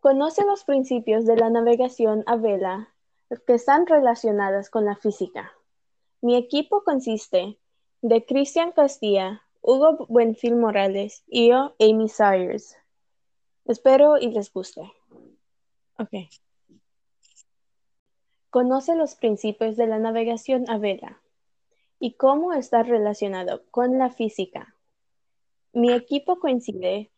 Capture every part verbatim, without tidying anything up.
Conoce los principios de la navegación a vela que están relacionadas con la física. Mi equipo consiste de Christian Castilla, Hugo Buenfil Morales y yo, Amy Sires. Espero y les guste. Ok. Conoce los principios de la navegación a vela y cómo está relacionado con la física. Mi equipo coincide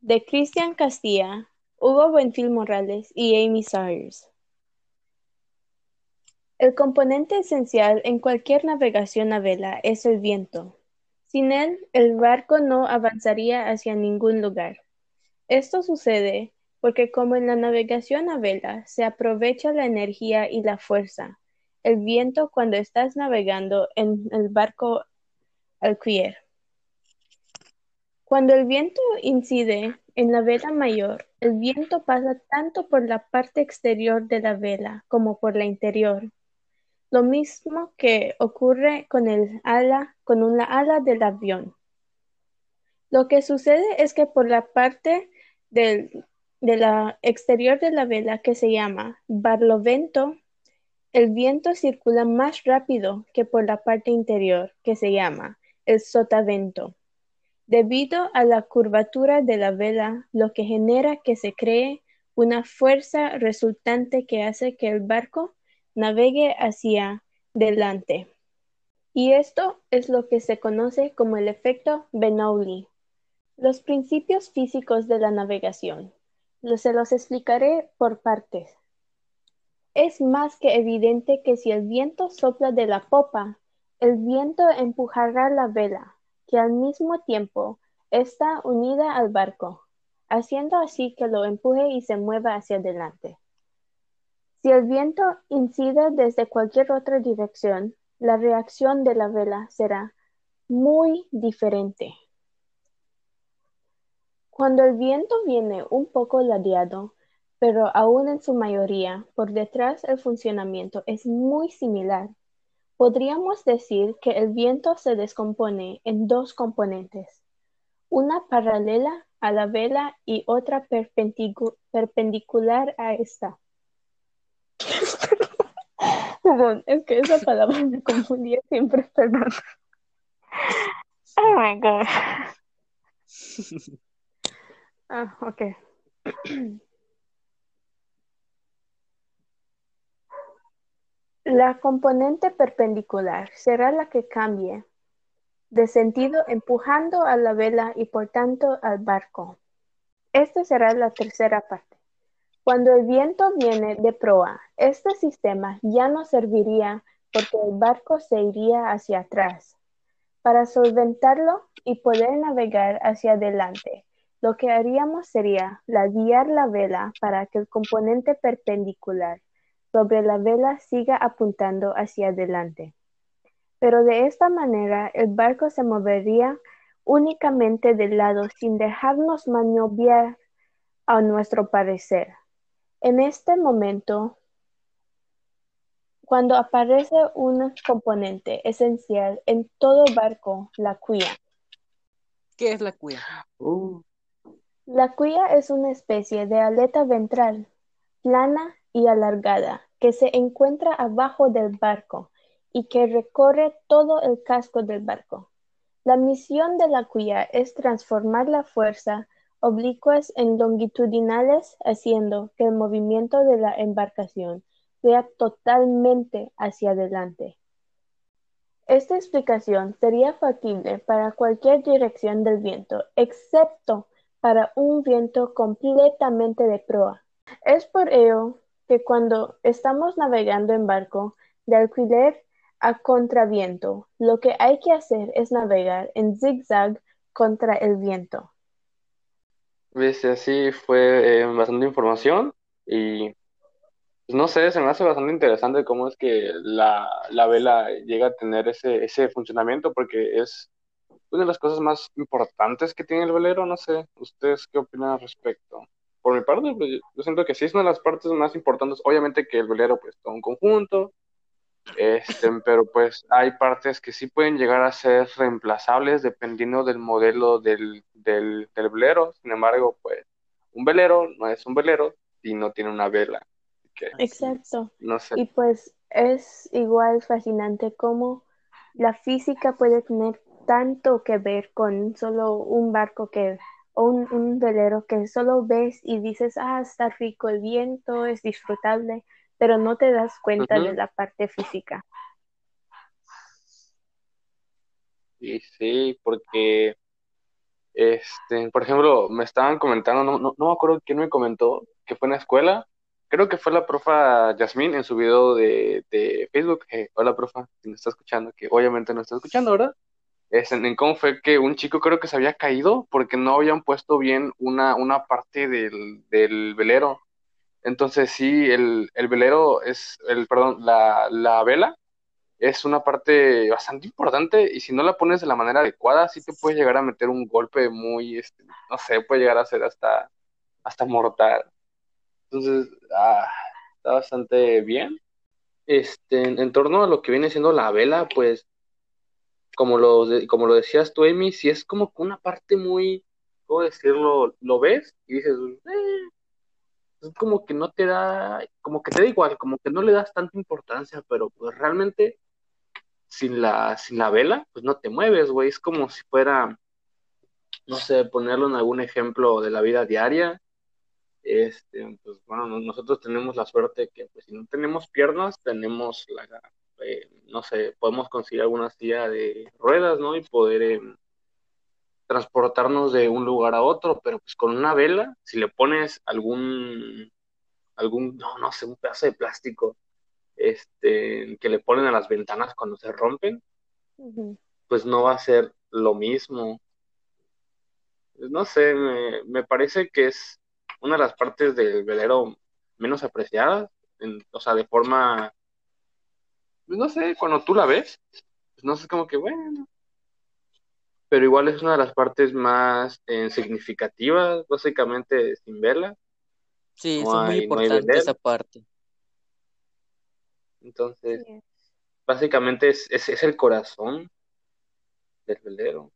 de Christian Castilla, Hugo Buenfil Morales y Amy Sires. El componente esencial en cualquier navegación a vela es el viento. Sin él, el barco no avanzaría hacia ningún lugar. Esto sucede porque, como en la navegación a vela, se aprovecha la energía y la fuerza, el viento cuando estás navegando en el barco alquiler. Cuando el viento incide en la vela mayor, el viento pasa tanto por la parte exterior de la vela como por la interior. Lo mismo que ocurre con el ala, con una ala del avión. Lo que sucede es que por la parte del, de la exterior de la vela, que se llama barlovento, el viento circula más rápido que por la parte interior, que se llama el sotavento. Debido a la curvatura de la vela, lo que genera que se cree una fuerza resultante que hace que el barco navegue hacia delante. Y esto es lo que se conoce como el efecto Bernoulli. Los principios físicos de la navegación. Se los explicaré por partes. Es más que evidente que si el viento sopla de la popa, el viento empujará la vela, que al mismo tiempo está unida al barco, haciendo así que lo empuje y se mueva hacia adelante. Si el viento incide desde cualquier otra dirección, la reacción de la vela será muy diferente. Cuando el viento viene un poco ladeado, pero aún en su mayoría, por detrás el funcionamiento es muy similar. Podríamos decir que el viento se descompone en dos componentes, una paralela a la vela y otra perpendicu- perpendicular a esta. Perdón, es que esa palabra me confundía siempre, perdón. Oh my God. Ah, okay. La componente perpendicular será la que cambie de sentido, empujando a la vela y por tanto al barco. Esta será la tercera parte. Cuando el viento viene de proa, este sistema ya no serviría porque el barco se iría hacia atrás. Para solventarlo y poder navegar hacia adelante, lo que haríamos sería ladear la vela para que el componente perpendicular sobre la vela siga apuntando hacia adelante. Pero de esta manera el barco se movería únicamente de lado sin dejarnos maniobrar a nuestro parecer. En este momento, cuando aparece un componente esencial en todo barco, la cuya. ¿Qué es la cuya? Uh. La cuya es una especie de aleta ventral, plana y alargada, que se encuentra abajo del barco y que recorre todo el casco del barco. La misión de la cuya es transformar la fuerza oblicuas en longitudinales, haciendo que el movimiento de la embarcación sea totalmente hacia adelante. Esta explicación sería factible para cualquier dirección del viento, excepto para un viento completamente de proa. Es por ello que cuando estamos navegando en barco de alquiler a contraviento, lo que hay que hacer es navegar en zigzag contra el viento. ¿Ves? Así fue eh, bastante información y pues, no sé, se me hace bastante interesante cómo es que la, la vela llega a tener ese, ese funcionamiento, porque es una de las cosas más importantes que tiene el velero. No sé, ¿ustedes qué opinan al respecto? Por mi parte, pues, yo siento que sí es una de las partes más importantes. Obviamente que el velero pues todo un conjunto, este, pero pues hay partes que sí pueden llegar a ser reemplazables dependiendo del modelo del, del, del velero. Sin embargo, pues un velero no es un velero si no tiene una vela. Que, exacto. No sé. Y pues es igual fascinante cómo la física puede tener tanto que ver con solo un barco que o un, un velero que solo ves y dices, ah, está rico el viento, es disfrutable, pero no te das cuenta uh-huh. de la parte física. Y sí, porque, este, por ejemplo, me estaban comentando, no, no, no me acuerdo quién me comentó, que fue en la escuela, creo que fue la profa Yasmin en su video de, de Facebook, hey, hola profa, si nos está escuchando, que obviamente no está escuchando, ¿verdad? Es en, en cómo fue que un chico creo que se había caído porque no habían puesto bien una, una parte del, del velero. Entonces sí, el, el velero es, el perdón, la, la vela, es una parte bastante importante y si no la pones de la manera adecuada sí te puede llegar a meter un golpe muy, este, no sé, puede llegar a ser hasta, hasta mortal. Entonces, ah, está bastante bien. Este, en, en torno a lo que viene siendo la vela, pues, como lo, de, como lo decías tú, Amy, sí es como que una parte muy, ¿cómo decirlo? Lo ves y dices, eh, es como que no te da, como que te da igual, como que no le das tanta importancia, pero pues realmente... Sin la, sin la vela, pues no te mueves, güey. Es como si fuera, no sé, ponerlo en algún ejemplo de la vida diaria. Este, pues bueno, nosotros tenemos la suerte que, pues, si no tenemos piernas, tenemos la, eh, no sé, podemos conseguir alguna silla de ruedas, ¿no? Y poder eh, transportarnos de un lugar a otro. Pero pues con una vela, si le pones algún, algún, no, no sé, un pedazo de plástico. Este, que le ponen a las ventanas cuando se rompen, uh-huh. pues no va a ser lo mismo. No sé, me, me parece que es una de las partes del velero menos apreciadas, en, o sea, de forma, pues no sé, cuando tú la ves, pues no sé, como que bueno, pero igual es una de las partes más eh, significativas, básicamente sin vela. Sí, no es hay, muy importante no esa parte. Entonces, sí. básicamente es, es, es el corazón del velero.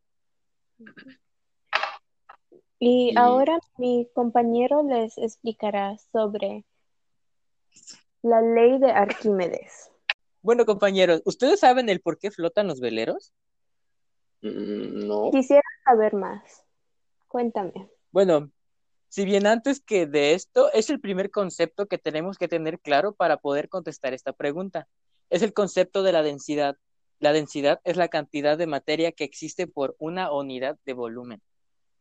Y, y ahora mi compañero les explicará sobre la ley de Arquímedes. Bueno, compañeros, ¿ustedes saben el por qué flotan los veleros? Mm, no. Quisiera saber más. Cuéntame. Bueno, si bien antes que de esto, es el primer concepto que tenemos que tener claro para poder contestar esta pregunta. Es el concepto de la densidad. La densidad es la cantidad de materia que existe por una unidad de volumen.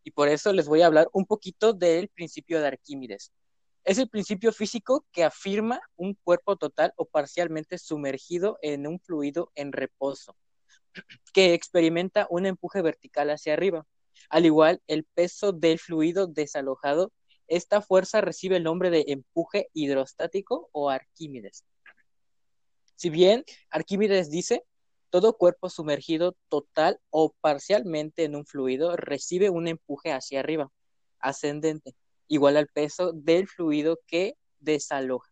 Y por eso les voy a hablar un poquito del principio de Arquímedes. Es el principio físico que afirma un cuerpo total o parcialmente sumergido en un fluido en reposo, que experimenta un empuje vertical hacia arriba. Al igual, el peso del fluido desalojado, esta fuerza recibe el nombre de empuje hidrostático o Arquímedes. Si bien Arquímedes dice, todo cuerpo sumergido total o parcialmente en un fluido recibe un empuje hacia arriba, ascendente, igual al peso del fluido que desaloja.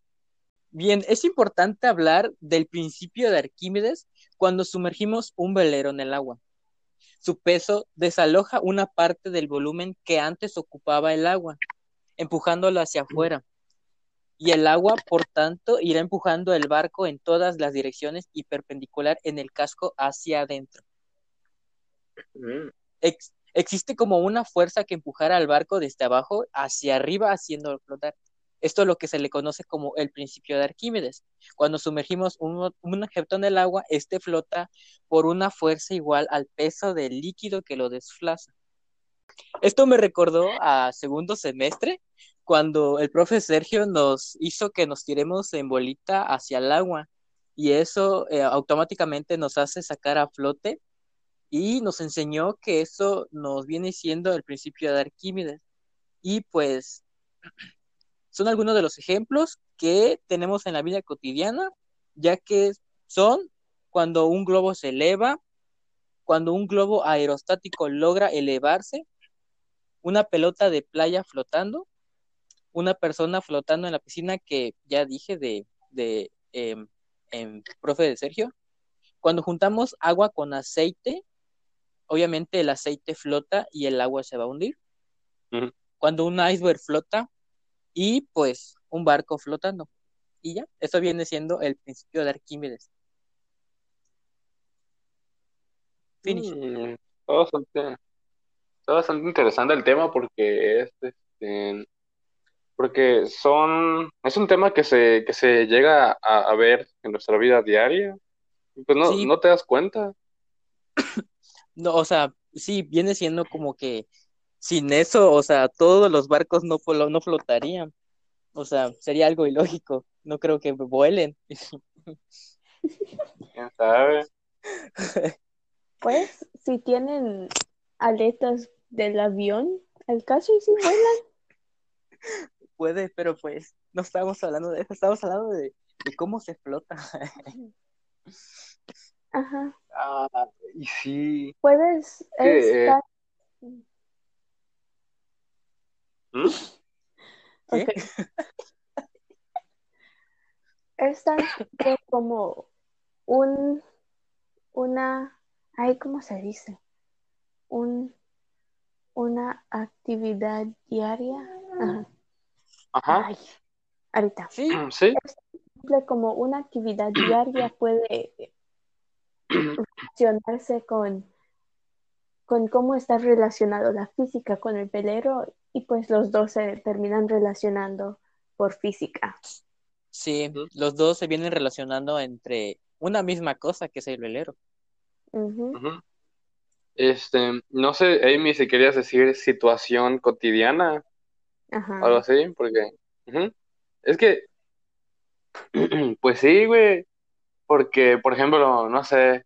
Bien, es importante hablar del principio de Arquímedes cuando sumergimos un velero en el agua. Su peso desaloja una parte del volumen que antes ocupaba el agua, empujándolo hacia afuera. Y el agua, por tanto, irá empujando el barco en todas las direcciones y perpendicular en el casco hacia adentro. Ex- existe como una fuerza que empujara al barco desde abajo hacia arriba, haciéndolo flotar. Esto es lo que se le conoce como el principio de Arquímedes. Cuando sumergimos un, un objeto en el agua, este flota por una fuerza igual al peso del líquido que lo desplaza. Esto me recordó a segundo semestre, cuando el profe Sergio nos hizo que nos tiremos en bolita hacia el agua, y eso eh, automáticamente nos hace sacar a flote, y nos enseñó que eso nos viene siendo el principio de Arquímedes. Y pues... son algunos de los ejemplos que tenemos en la vida cotidiana, ya que son cuando un globo se eleva, cuando un globo aerostático logra elevarse, una pelota de playa flotando, una persona flotando en la piscina que ya dije de, de eh, eh, profe de Sergio, cuando juntamos agua con aceite, obviamente el aceite flota y el agua se va a hundir. Uh-huh. cuando un iceberg flota y pues un barco flotando. Y ya, eso viene siendo el principio de Arquímedes. Finish. Mm, está, bastante, está bastante interesante el tema porque es este, porque son es un tema que se que se llega a, a ver en nuestra vida diaria. Pues no, sí. No te das cuenta. No, o sea, sí, viene siendo como que sin eso, o sea, todos los barcos no, no flotarían. O sea, sería algo ilógico. No creo que vuelen. ¿Quién sabe? Pues, si tienen aletas del avión, al caso y si vuelan. Puede, pero pues, no estamos hablando de eso, estamos hablando de, de cómo se flota. Ajá. Ah, y sí. Puedes estar... ¿Mm? Okay. Es tanto como un, una, ay, ¿cómo se dice? Un, una actividad diaria. Ajá. Ajá. Ay, ahorita. Sí, sí. Es simple como una actividad diaria puede relacionarse con, con cómo está relacionado la física con el velero. Y pues los dos se terminan relacionando por física. Sí, uh-huh. Los dos se vienen relacionando entre una misma cosa que es el velero. Uh-huh. Uh-huh. Este, no sé, Amy, si querías decir situación cotidiana. Ajá. Uh-huh. Algo así, porque... Uh-huh. Es que... pues sí, güey. Porque, por ejemplo, no sé,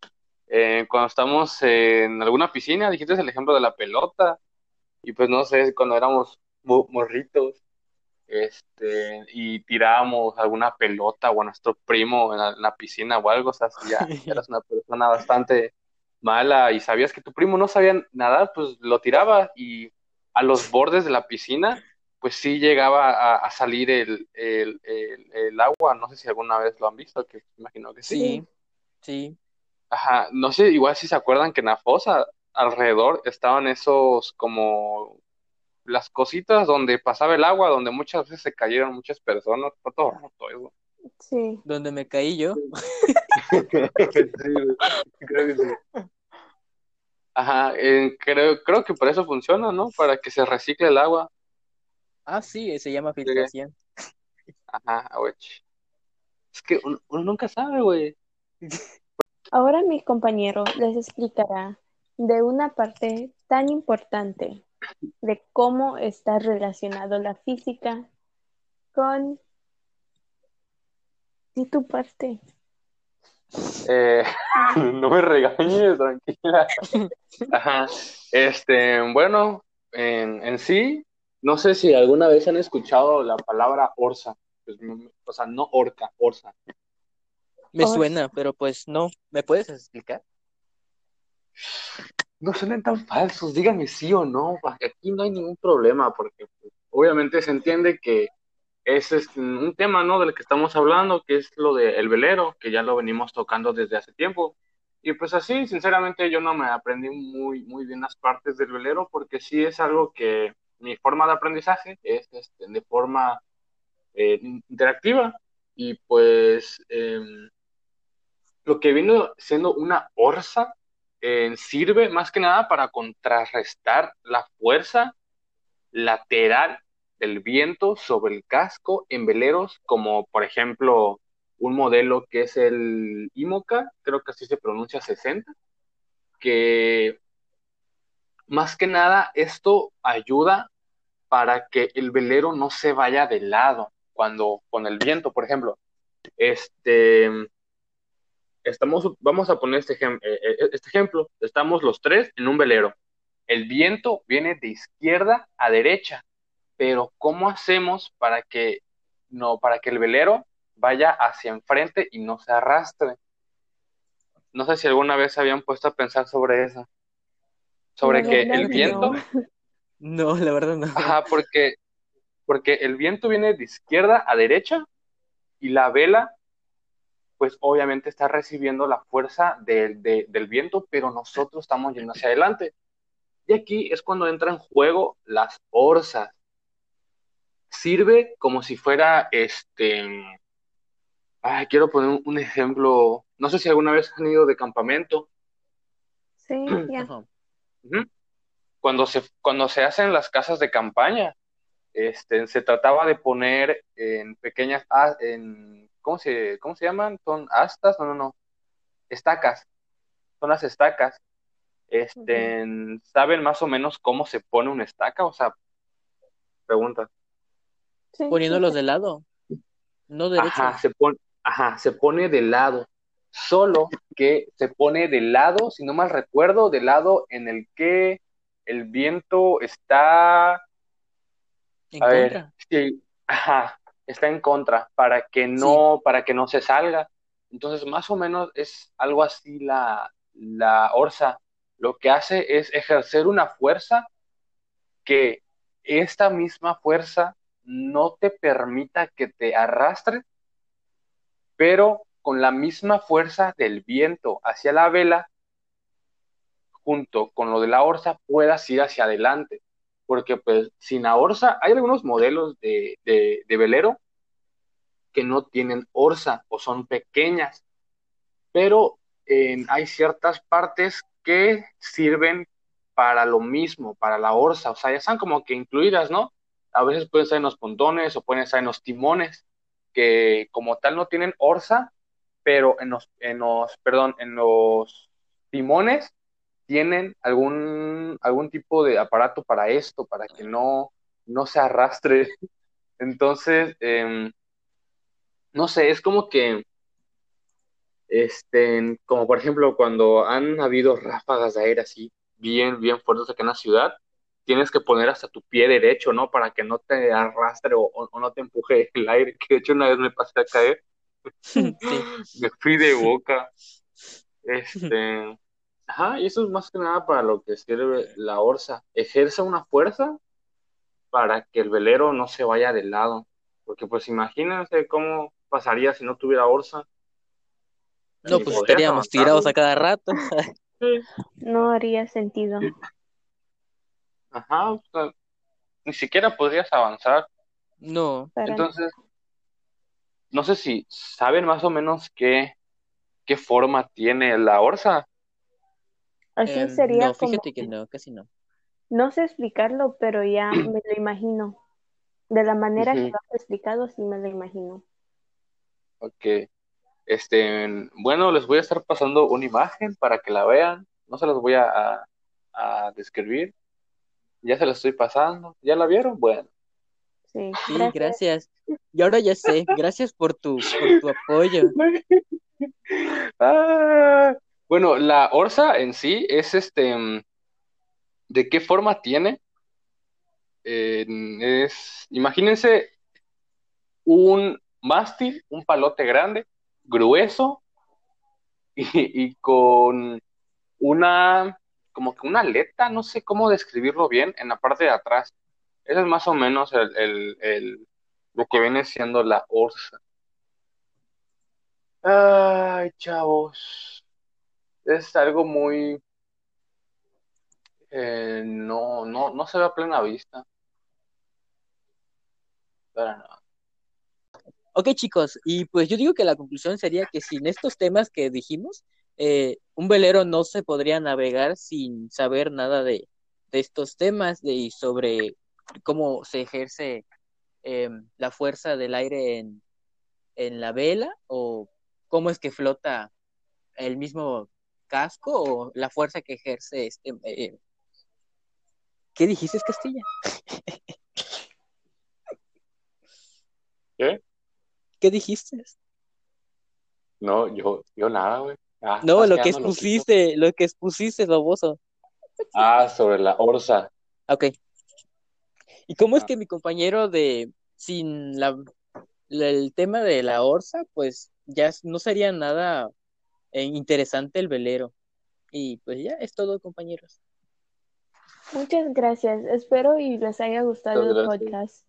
eh, cuando estamos en alguna piscina, dijiste el ejemplo de la pelota. Y pues no sé, cuando éramos morritos, este, y tirábamos alguna pelota o a nuestro primo en la, en la piscina o algo, o sea, si ya eras una persona bastante mala y sabías que tu primo no sabía nadar, pues lo tiraba y a los bordes de la piscina, pues sí llegaba a, a salir el, el, el, el agua, no sé si alguna vez lo han visto, que imagino que sí. Sí, sí. Ajá, no sé, igual si se acuerdan que en la fosa, alrededor estaban esos como las cositas donde pasaba el agua, donde muchas veces se cayeron muchas personas, fue todo roto eso. Sí. Donde me caí yo. Sí, creo que sí. Ajá, eh, creo, creo que por eso funciona, ¿no? Para que se recicle el agua. Ah, sí, se llama filtración. Ajá, güey. Es que uno, uno nunca sabe, güey. Ahora mi compañero les explicará de una parte tan importante de cómo está relacionado la física con ¿y tu parte? Eh, no me regañes, tranquila. Ajá. Este, bueno, en, en sí, no sé si alguna vez han escuchado la palabra orza, pues, o sea, no orca, orza. Me orza. Suena, pero pues no. ¿Me puedes explicar? No suenan tan falsos, díganme sí o no, aquí no hay ningún problema, porque pues, obviamente se entiende que es, es un tema, ¿no?, del que estamos hablando, que es lo del velero, que ya lo venimos tocando desde hace tiempo, y pues así, sinceramente, yo no me aprendí muy, muy bien las partes del velero, porque sí es algo que mi forma de aprendizaje es este, de forma eh, interactiva, y pues eh, lo que vino siendo una orza, Eh, sirve más que nada para contrarrestar la fuerza lateral del viento sobre el casco en veleros, como por ejemplo un modelo que es el IMOCA, creo que así se pronuncia sesenta, que más que nada esto ayuda para que el velero no se vaya de lado cuando con el viento, por ejemplo, este... Estamos, vamos a poner este, ejem- este ejemplo, estamos los tres en un velero, el viento viene de izquierda a derecha, pero ¿cómo hacemos para que, no, para que el velero vaya hacia enfrente y no se arrastre? No sé si alguna vez se habían puesto a pensar sobre eso, sobre no, que el viento... No. no, la verdad no. Ajá, porque, porque el viento viene de izquierda a derecha y la vela pues obviamente está recibiendo la fuerza de, de, del viento, pero nosotros estamos yendo hacia adelante. Y aquí es cuando entra en juego las orzas, sirve como si fuera, este, ay, quiero poner un ejemplo, no sé si alguna vez han ido de campamento. Sí, ya. Uh-huh. Cuando se, cuando se hacen las casas de campaña, este, se trataba de poner en pequeñas, en, ¿cómo se, cómo se llaman? ¿Son astas? No, no, no, estacas, son las estacas. Este, uh-huh. ¿Saben más o menos cómo se pone una estaca? O sea, pregunta. Sí, poniéndolos sí, sí. de lado, no derecho. Ajá, se pone, ajá, se pone de lado, solo que se pone de lado, si no mal recuerdo, de lado en el que el viento está... ¿En a contra? Ver, sí, ajá, está en contra, para que no, sí. para que no se salga. Entonces, más o menos es algo así la, la orza. Lo que hace es ejercer una fuerza que esta misma fuerza no te permita que te arrastre, pero con la misma fuerza del viento hacia la vela, junto con lo de la orza, puedas ir hacia adelante. Porque pues sin la orza, hay algunos modelos de, de, de velero que no tienen orza o son pequeñas, pero eh, hay ciertas partes que sirven para lo mismo, para la orza, o sea, ya están como que incluidas, ¿no? A veces pueden estar en los pontones o pueden estar en los timones, que como tal no tienen orza, pero en los, en los, perdón, en los timones tienen algún, algún tipo de aparato para esto, para que no, no se arrastre. Entonces, eh, no sé, es como que Este, como por ejemplo cuando han habido ráfagas de aire así bien, bien fuertes acá en la ciudad, tienes que poner hasta tu pie derecho, ¿no? Para que no te arrastre o, o no te empuje el aire, que de hecho una vez me pasé a caer. Sí. Me fui de boca. Este, ajá, y eso es más que nada para lo que sirve la orza. Ejerce una fuerza para que el velero no se vaya de lado, porque pues imagínense cómo pasaría si no tuviera orza. No, pues estaríamos tirados a cada rato. No haría sentido. Ajá, o sea, ni siquiera podrías avanzar. No. Entonces, no sé si saben más o menos qué, qué forma tiene la orza. Así eh, sería no, como... fíjate que no, casi no. No sé explicarlo, pero ya me lo imagino. De la manera uh-huh. que lo has explicado, sí me lo imagino. Ok. Este, bueno, les voy a estar pasando una imagen para que la vean. No se las voy a, a, a describir. Ya se la estoy pasando. ¿Ya la vieron? Bueno. Sí, sí, gracias. Y ahora ya sé. Gracias por tu, por tu apoyo. Ah, bueno, la orza en sí es este... ¿De qué forma tiene? Eh, es, imagínense un mástil, un palote grande, grueso y, y con una como que una aleta, no sé cómo describirlo bien, en la parte de atrás. Ese es más o menos el, el, el lo que viene siendo la orza. Ay, chavos, es algo muy eh, no no no se ve a plena vista para nada. Ok, chicos, y pues yo digo que la conclusión sería que sin estos temas que dijimos, eh, un velero no se podría navegar sin saber nada de, de estos temas y sobre cómo se ejerce eh, la fuerza del aire en, en la vela, o cómo es que flota el mismo casco o la fuerza que ejerce este... Eh. ¿Qué dijiste, Castilla? ¿Qué? ¿Qué dijiste? No, yo, yo nada, güey. Ah, no, lo que expusiste, loquito. lo que expusiste, baboso. Ah, sobre la orza. Ok. ¿Y cómo ah. es que mi compañero de, sin la, la, el tema de la orza, pues ya no sería nada eh, interesante el velero? Y pues ya es todo, compañeros. Muchas gracias. Espero y les haya gustado Muchas el gracias. podcast.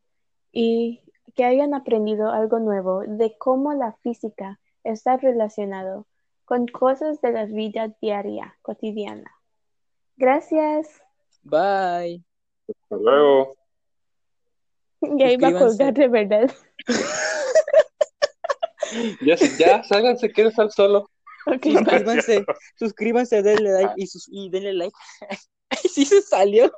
Y... que hayan aprendido algo nuevo de cómo la física está relacionado con cosas de la vida diaria, cotidiana. Gracias. Bye. Hasta luego. Ya iba a colgar de verdad. Ya, ya sálganse, quiero estar solo. Okay, suscríbanse, suscríbanse, denle like y, sus, y denle like. Ay, sí se salió.